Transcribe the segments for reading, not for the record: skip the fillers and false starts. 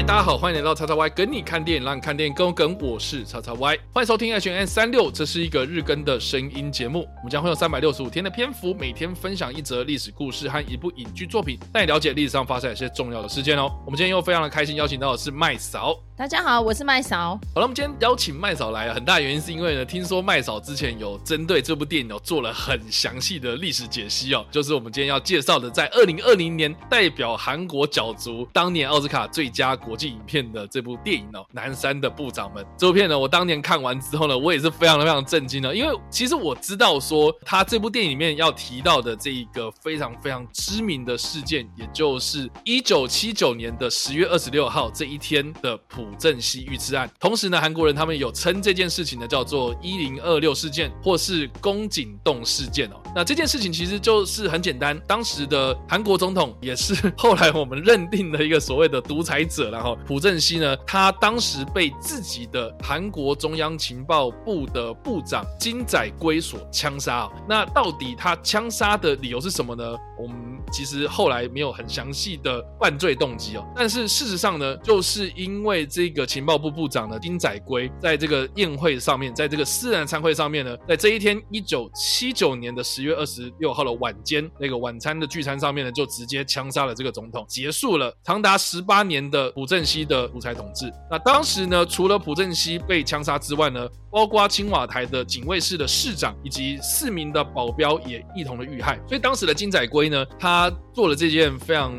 嗨，大家好，欢迎来到 XXY 跟你看电影，让你看电影更跟。我是 XXY， 欢迎收听 H&M 365，这是一个日更的声音节目，我们将会有365天的篇幅，每天分享一则历史故事和一部影剧作品，带你了解历史上发生一些重要的事件哦。我们今天又非常的开心邀请到的是麦嫂。大家好，我是麦嫂。好了，我们今天邀请麦嫂来，很大的原因是因为呢，听说麦嫂之前有针对这部电影做了很详细的历史解析哦，就是我们今天要介绍的，在2020年代表韩国角逐当年奥斯卡最佳国际影片的这部电影哦，《南山的部长们》。这部片呢，我当年看完之后呢，我也是非常非常震惊的，因为其实我知道说，他这部电影里面要提到的这一个非常非常知名的事件，也就是1979年的10月26号这一天的朴正熙遇刺案，同时呢，韩国人他们有称这件事情呢叫做1026事件，或是宫井洞事件哦。那这件事情其实就是很简单，当时的韩国总统也是后来我们认定的一个所谓的独裁者，然后朴正熙呢，他当时被自己的韩国中央情报部的部长金载圭所枪杀哦。那到底他枪杀的理由是什么呢？我们其实后来没有很详细的犯罪动机哦，但是事实上呢，就是因为这个情报部部长呢金载圭在这个宴会上面，在这个私人餐会上面呢，在这一天1979年的10月26号的晚间那个晚餐的聚餐上面呢，就直接枪杀了这个总统，结束了长达18年的朴正熙的独裁统治。那当时呢，除了朴正熙被枪杀之外呢，包括青瓦台的警卫室的室长以及4名的保镖也一同的遇害。所以当时的金载圭呢，他做了这件非常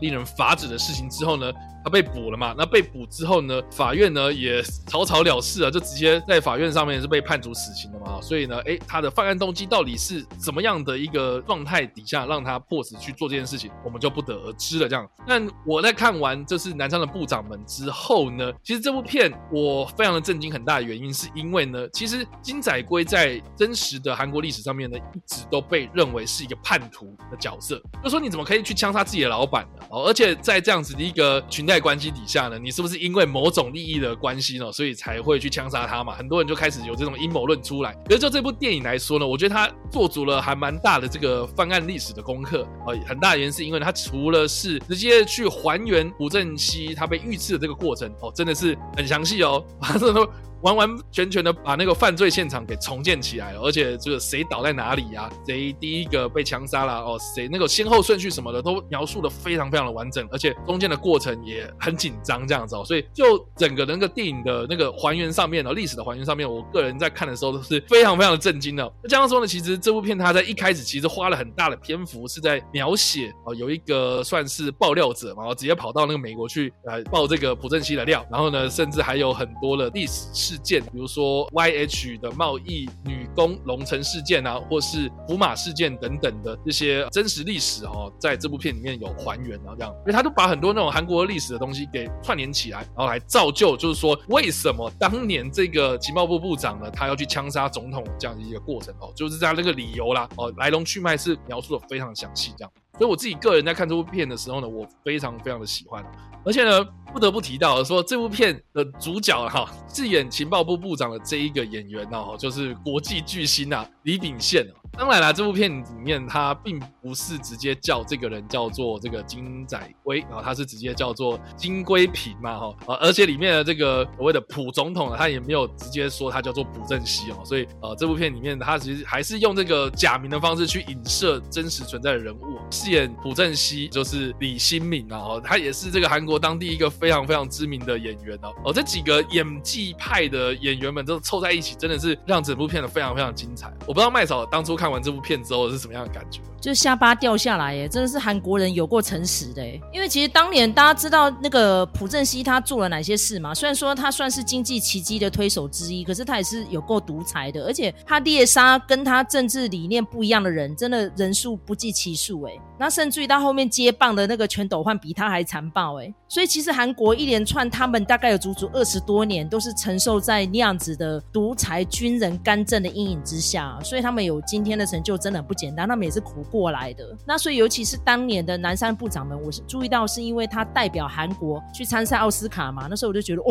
令人发指的事情之后呢，他被捕了嘛。那被捕之后呢，法院呢也草草了事了，就直接在法院上面是被判处死刑的嘛。所以呢，他的犯案动机到底是怎么样的一个状态底下让他迫使去做这件事情，我们就不得而知了这样。那我在看完就是南山的部长们之后呢，其实这部片我非常的震惊，很大的原因是因为呢，其实金载圭在真实的韩国历史上面呢，一直都被认为是一个叛徒的角色，就说你怎么可以去枪杀自己的老板呢？而且在这样子的一个裙带关系底下呢，你是不是因为某种利益的关系呢，所以才会去枪杀他嘛？很多人就开始有这种阴谋论出来。可是就这部电影来说呢，我觉得他做足了还蛮大的这个犯案历史的功课，很大的原因是因为他除了是直接去还原朴正熙他被遇刺的这个过程，真的是很详细哦，反正都完完全全的把那个犯罪现场给重建起来了，而且就是谁倒在哪里啊，谁第一个被枪杀啦，谁那个先后顺序什么的都描述的非常非常的完整，而且中间的过程也很紧张这样子哦。所以就整个那个电影的那个还原上面，历史的还原上面，我个人在看的时候都是非常非常的震惊的。这样说呢，其实这部片它在一开始其实花了很大的篇幅是在描写，有一个算是爆料者嘛，直接跑到那个美国去爆这个朴正熙的料，然后呢甚至还有很多的历史事件，比如说 YH 的贸易女工龙城事件啊，或是福马事件等等的这些真实历史，在这部片里面有还原啊，这样。因为他都把很多那种韩国历史的东西给串联起来，然后来造就就是说为什么当年这个情报部部长呢，他要去枪杀总统这样的一个过程，就是他那个理由啦，来龙去脉是描述的非常详细这样。所以我自己个人在看这部片的时候呢，我非常非常的喜欢，而且呢不得不提到说这部片的主角，饰演情报部部长的这一个演员，就是国际巨星，李秉宪。当然啦，这部片里面他并不是直接叫这个人叫做这个金载圭，他是直接叫做金圭平嘛，而且里面的这个所谓的朴总统，他也没有直接说他叫做朴正熙，所以这部片里面他其实还是用这个假名的方式去影射真实存在的人物。饰演朴正熙就是李新敏，他也是这个韩国当地一个非常非常知名的演员，这几个演技派的演员们都凑在一起，真的是让整部片的非常非常精彩。我不知道麦嫂当初看完这部片之后是什么样的感觉，就下巴掉下来耶，真的是韩国人有过诚实的耶。因为其实当年大家知道那个朴正熙他做了哪些事嘛，虽然说他算是经济奇迹的推手之一，可是他也是有够独裁的，而且他猎杀跟他政治理念不一样的人真的人数不计其数耶。那甚至于他后面接棒的那个全斗焕比他还残暴耶。所以其实韩国一连串他们大概有足足20多年都是承受在那样子的独裁军人干政的阴影之下，所以他们有今天的成就真的很不简单，他们也是苦过来的。那所以尤其是当年的南山部长们，我是注意到是因为他代表韩国去参赛奥斯卡嘛，那时候我就觉得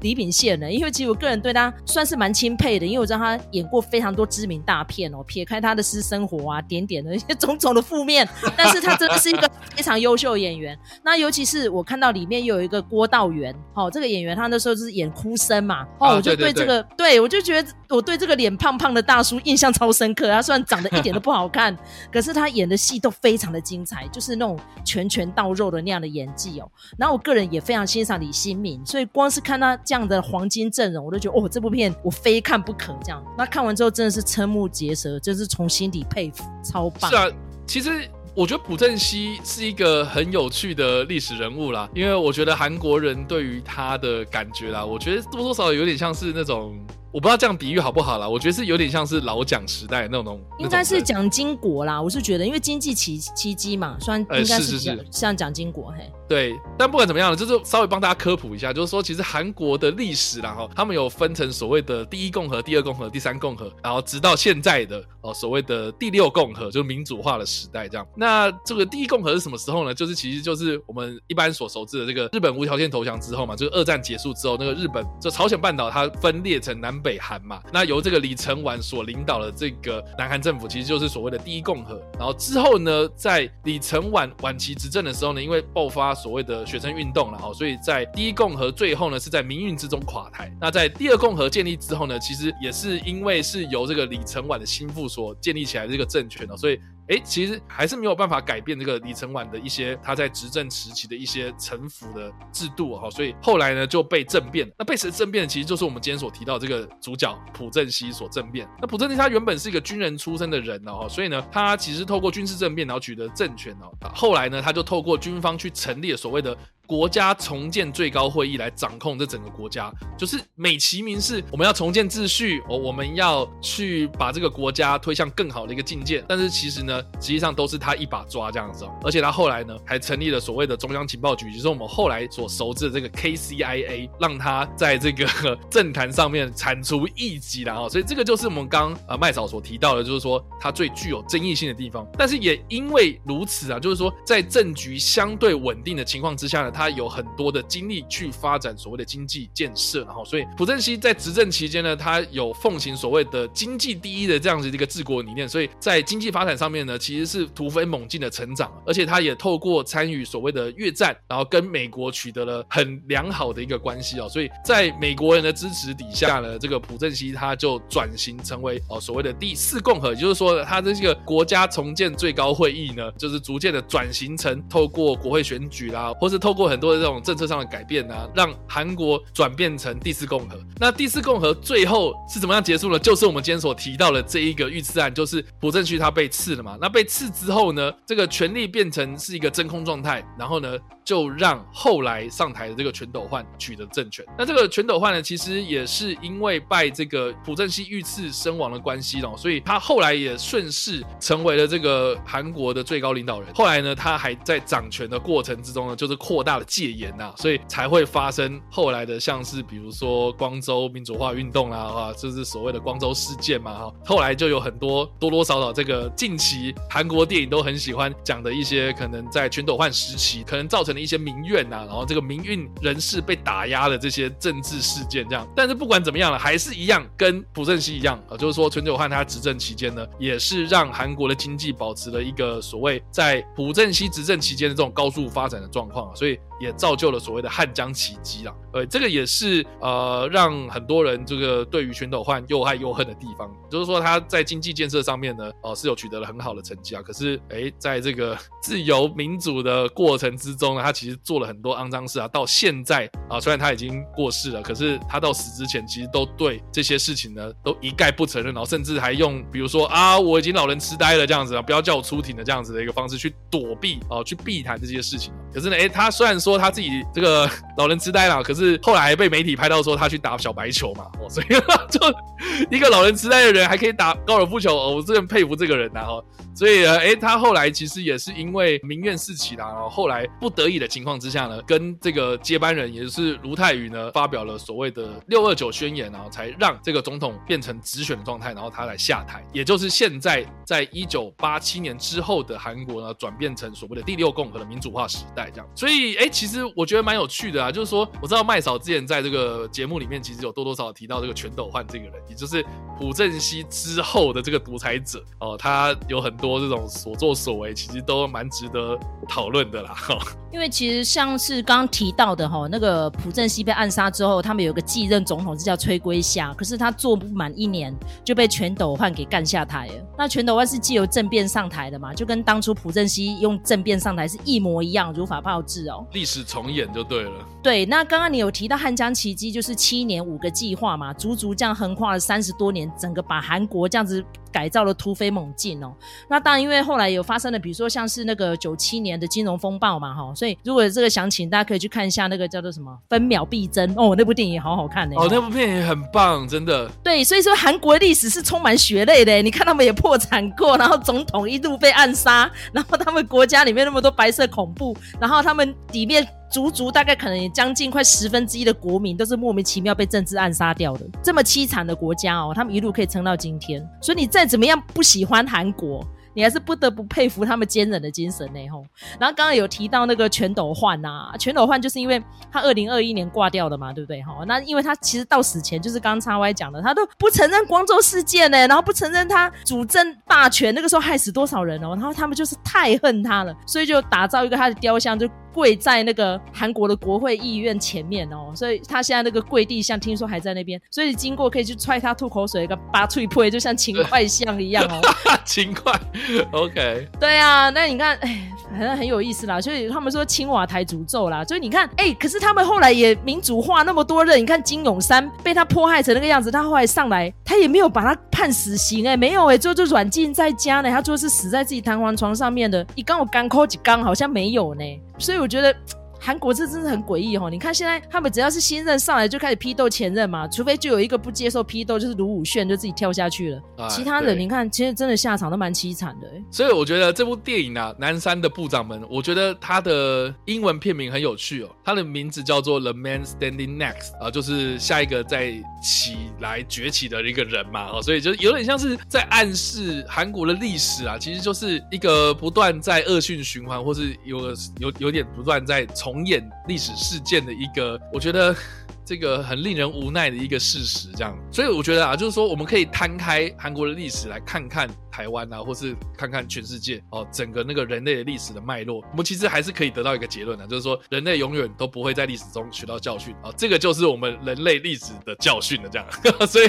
李秉宪呢，因为其实我个人对他算是蛮钦佩的，因为我知道他演过非常多知名大片，撇开他的私生活啊点点的一些种种的负面，但是他真的是一个非常优秀的演员。那尤其是我看到里面面有一个郭道元、哦、这个演员他那时候就是演哭声嘛、哦啊、我就对这个 对我就觉得我对这个脸胖胖的大叔印象超深刻，他虽然长得一点都不好看可是他演的戏都非常的精彩，就是那种拳拳到肉的那样的演技哦。然后我个人也非常欣赏李新民，所以光是看他这样的黄金阵容我就觉得哦，这部片我非看不可这样。那看完之后真的是瞠目结舌，真是从心底佩服，超棒。是啊，其实我觉得朴正熙是一个很有趣的历史人物啦，因为我觉得韩国人对于他的感觉啦，我觉得多多少少有点像是那种，我不知道这样比喻好不好啦，我觉得是有点像是老蒋时代那种，应该是蒋经国啦，我是觉得因为经济奇迹嘛，算应该 是像蒋经国嘿。对，但不管怎么样就是稍微帮大家科普一下，就是说其实韩国的历史啦，他们有分成所谓的第一共和、第二共和、第三共和，然后直到现在的所谓的第六共和，就是民主化的时代这样。那这个第一共和是什么时候呢？就是其实就是我们一般所熟知的这个日本无条件投降之后嘛，就是二战结束之后，那个日本就朝鲜半岛它分裂成南北韩嘛，那由这个李承晚所领导的这个南韩政府其实就是所谓的第一共和。然后之后呢，在李承晚晚期执政的时候呢，因为爆发所谓的学生运动啦、哦、所以在第一共和最后呢是在民运之中垮台。那在第二共和建立之后呢，其实也是因为是由这个李承晚的心腹所建立起来的这个政权、哦、所以其实还是没有办法改变这个李承晚的一些他在执政时期的一些臣服的制度、哦、所以后来呢就被政变。那被谁政变其实就是我们今天所提到这个主角朴正熙所政变。那朴正熙他原本是一个军人出身的人、哦、所以呢他其实透过军事政变然后取得政权、哦、后来呢他就透过军方去成立了所谓的国家重建最高会议来掌控这整个国家，就是美其名是我们要重建秩序、哦、我们要去把这个国家推向更好的一个境界，但是其实呢实际上都是他一把抓这样子、哦、而且他后来呢还成立了所谓的中央情报局，就是我们后来所熟知的这个 KCIA， 让他在这个政坛上面铲除异己啦、哦、所以这个就是我们刚刚麦嫂所提到的，就是说他最具有争议性的地方。但是也因为如此啊，就是说在政局相对稳定的情况之下呢，他有很多的精力去发展所谓的经济建设，然后所以朴正熙在执政期间呢，他有奉行所谓的经济第一的这样子一个治国理念，所以在经济发展上面呢，其实是突飞猛进的成长，而且他也透过参与所谓的越战，然后跟美国取得了很良好的一个关系哦，所以在美国人的支持底下呢，这个朴正熙他就转型成为所谓的第四共和，也就是说他这个国家重建最高会议呢，就是逐渐的转型成透过国会选举啦，或是透过很多的这种政策上的改变啊，让韩国转变成第四共和。那第四共和最后是怎么样结束呢？就是我们今天所提到的这一个遇刺案，就是朴正熙他被刺了嘛。那被刺之后呢，这个权力变成是一个真空状态，然后呢就让后来上台的这个全斗焕取得政权。那这个全斗焕呢，其实也是因为拜这个朴正熙遇刺身亡的关系哦，所以他后来也顺势成为了这个韩国的最高领导人。后来呢，他还在掌权的过程之中呢，就是扩大了戒严啊，所以才会发生后来的像是比如说光州民主化运动啦、啊，就是所谓的光州事件嘛。后来就有很多多少少这个近期韩国电影都很喜欢讲的一些可能在全斗焕时期可能造成一些民怨啊，然后这个民运人士被打压的这些政治事件这样。但是不管怎么样了，还是一样跟朴正熙一样、就是说全斗焕他执政期间呢，也是让韩国的经济保持了一个所谓在朴正熙执政期间的这种高速发展的状况、啊、所以也造就了所谓的汉江奇迹啦。这个也是让很多人这个对于全斗焕又爱又恨的地方，就是说他在经济建设上面呢，是有取得了很好的成绩啊。可是在这个自由民主的过程之中呢，他其实做了很多肮脏事啊。到现在啊，虽然他已经过世了，可是他到死之前其实都对这些事情呢都一概不承认，然后甚至还用比如说啊我已经老人痴呆了这样子啊，不要叫我出庭的这样子的一个方式去躲避啊，去避谈这些事情。可是呢他虽然说他自己这个老人痴呆啦，可是后来还被媒体拍到说他去打小白球嘛、哦、所以就一个老人痴呆的人还可以打高尔夫球、哦、我真的佩服这个人啦、哦、所以他后来其实也是因为民怨四起啦，然后后来不得已的情况之下呢，跟这个接班人也就是卢泰愚呢发表了所谓的629宣言，然后才让这个总统变成直选的状态，然后他来下台，也就是现在在1987年之后的韩国呢，转变成所谓的第六共和的民主化时代这样。所以其实我觉得蛮有趣的啊，就是说我知道麦嫂之前在这个节目里面其实有多多少少提到这个全斗焕这个人，也就是朴正熙之后的这个独裁者哦，他有很多这种所作所为其实都蛮值得讨论的啦。因为其实像是刚刚提到的那个朴正熙被暗杀之后，他们有个继任总统是叫崔圭夏，可是他做不满1年就被全斗焕给干下台了。那全斗焕是藉由政变上台的嘛，就跟当初朴正熙用政变上台是一模一样，如法炮制哦，历史重演就对了。对，那刚刚你有提到汉江奇迹就是7年5个计划嘛，足足这样横跨了30多年，整个把韩国这样子改造了突飞猛进哦。那当然因为后来有发生的比如说像是那个97年的金融风暴嘛齁，所以如果有这个详情大家可以去看一下那个叫做什么分秒必争哦，那部电影也好好看耶哦，那部片也很棒真的。对，所以说韩国历史是充满血泪的，你看他们也破产过，然后总统一度被暗杀，然后他们国家里面那么多白色恐怖，然后他们里面足足大概可能也将近快1/10的国民都是莫名其妙被政治暗杀掉的，这么凄惨的国家哦，他们一路可以撑到今天。所以你再怎么样不喜欢韩国，你还是不得不佩服他们坚韧的精神呢吼。然后刚刚有提到那个全斗焕啊，全斗焕就是因为他2021年挂掉的嘛，对不对吼？那因为他其实到死前就是刚刚XY讲的，他都不承认光州事件呢，然后不承认他主政霸权，那个时候害死多少人哦，然后他们就是太恨他了，所以就打造一个他的雕像，就跪在那个韩国的国会议院前面哦，所以他现在那个跪地像听说还在那边，所以经过可以去踹他吐口水，一个拔脆配就像勤快像一样哦，勤快OK 对啊，那你看很有意思啦，所以他们说青瓦台诅咒啦，所以你看可是他们后来也民主化那么多人，你看金泳三被他迫害成那个样子，他后来上来他也没有把他判死刑没有最后就软禁在家呢，他最后是死在自己弹簧床上面的，一刚我干扣几刚好像没有呢。所以我觉得韩国这真的很诡异哦，你看现在他们只要是新任上来就开始批斗前任嘛，除非就有一个不接受批斗，就是卢武铉就自己跳下去了，其他人你看其实真的下场都蛮凄惨的所以我觉得这部电影啊，南山的部长们，我觉得他的英文片名很有趣哦，他的名字叫做 The Man Standing Next 啊，就是下一个在起来崛起的一个人嘛所以就有点像是在暗示韩国的历史啊，其实就是一个不断在恶性循环，或是 有点不断在重演历史事件的一个，我觉得这个很令人无奈的一个事实这样。所以我觉得啊，就是说我们可以摊开韩国的历史来看看台湾啊，或是看看全世界整个那个人类的历史的脉络，我们其实还是可以得到一个结论啊，就是说人类永远都不会在历史中学到教训这个就是我们人类历史的教训了这样所以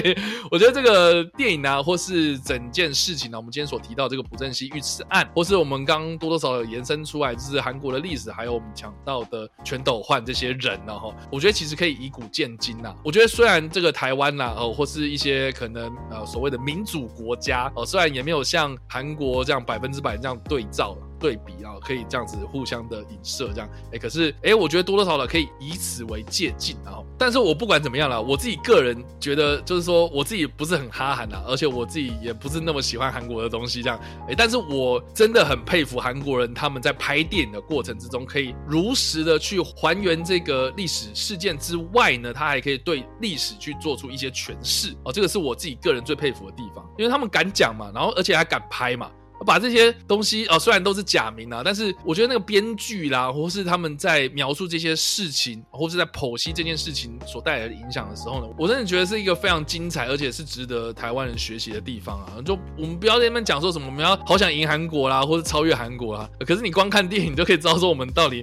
我觉得这个电影啊，或是整件事情啊，我们今天所提到这个朴正熙遇刺案，或是我们刚多多少少延伸出来就是韩国的历史，还有我们讲到的全斗焕这些人啊我觉得其实可以以古见今啊。我觉得虽然这个台湾啊或是一些可能所谓的民主国家虽然也没有像韩国这样100%这样对照对比啊，可以这样子互相的影射这样可是我觉得多多少少可以以此为借鉴啊。但是我不管怎么样啦，我自己个人觉得就是说我自己不是很哈韩啦，而且我自己也不是那么喜欢韩国的东西这样但是我真的很佩服韩国人，他们在拍电影的过程之中可以如实的去还原这个历史事件之外呢，他还可以对历史去做出一些诠释这个是我自己个人最佩服的地方，因为他们敢讲嘛，然后而且还敢拍嘛，把这些东西虽然都是假名啦，但是我觉得那个编剧啦，或是他们在描述这些事情，或是在剖析这件事情所带来的影响的时候呢，我真的觉得是一个非常精彩，而且是值得台湾人学习的地方啊。就我们不要在那边讲说什么我们要好想赢韩国啦，或是超越韩国啦，可是你光看电影就可以知道说我们到底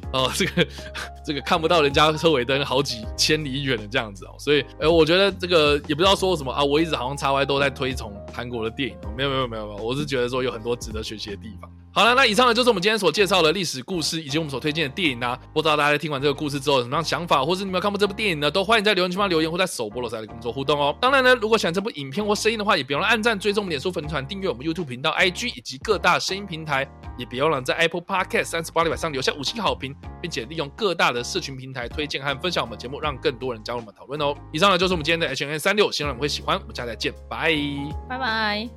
这个看不到人家车尾灯好几千里远的这样子所以我觉得这个也不知道说什么啊，我一直好像XY都在推崇韩国的电影没有，我是觉得说有很多值得学习的地方。好了，那以上呢就是我们今天所介绍的历史故事以及我们所推荐的电影啊。不知道大家在听完这个故事之后有什么样的想法，或是你们有看过这部电影呢，都欢迎在留言区帮留言，或在首播的时候来跟我们做互动哦。当然呢，如果喜欢这部影片或声音的话，也别忘了按赞、追踪我们脸书粉团、订阅我们 YouTube 频道、IG 以及各大声音平台，也别忘了在 Apple Podcast、Spotify 上留下5星好评，并且利用各大的社群平台推荐和分享我们节目，让更多人加入我们讨论哦。以上呢就是我们今天的 H&M 365，希望你们会喜欢。我们下次再见，拜拜。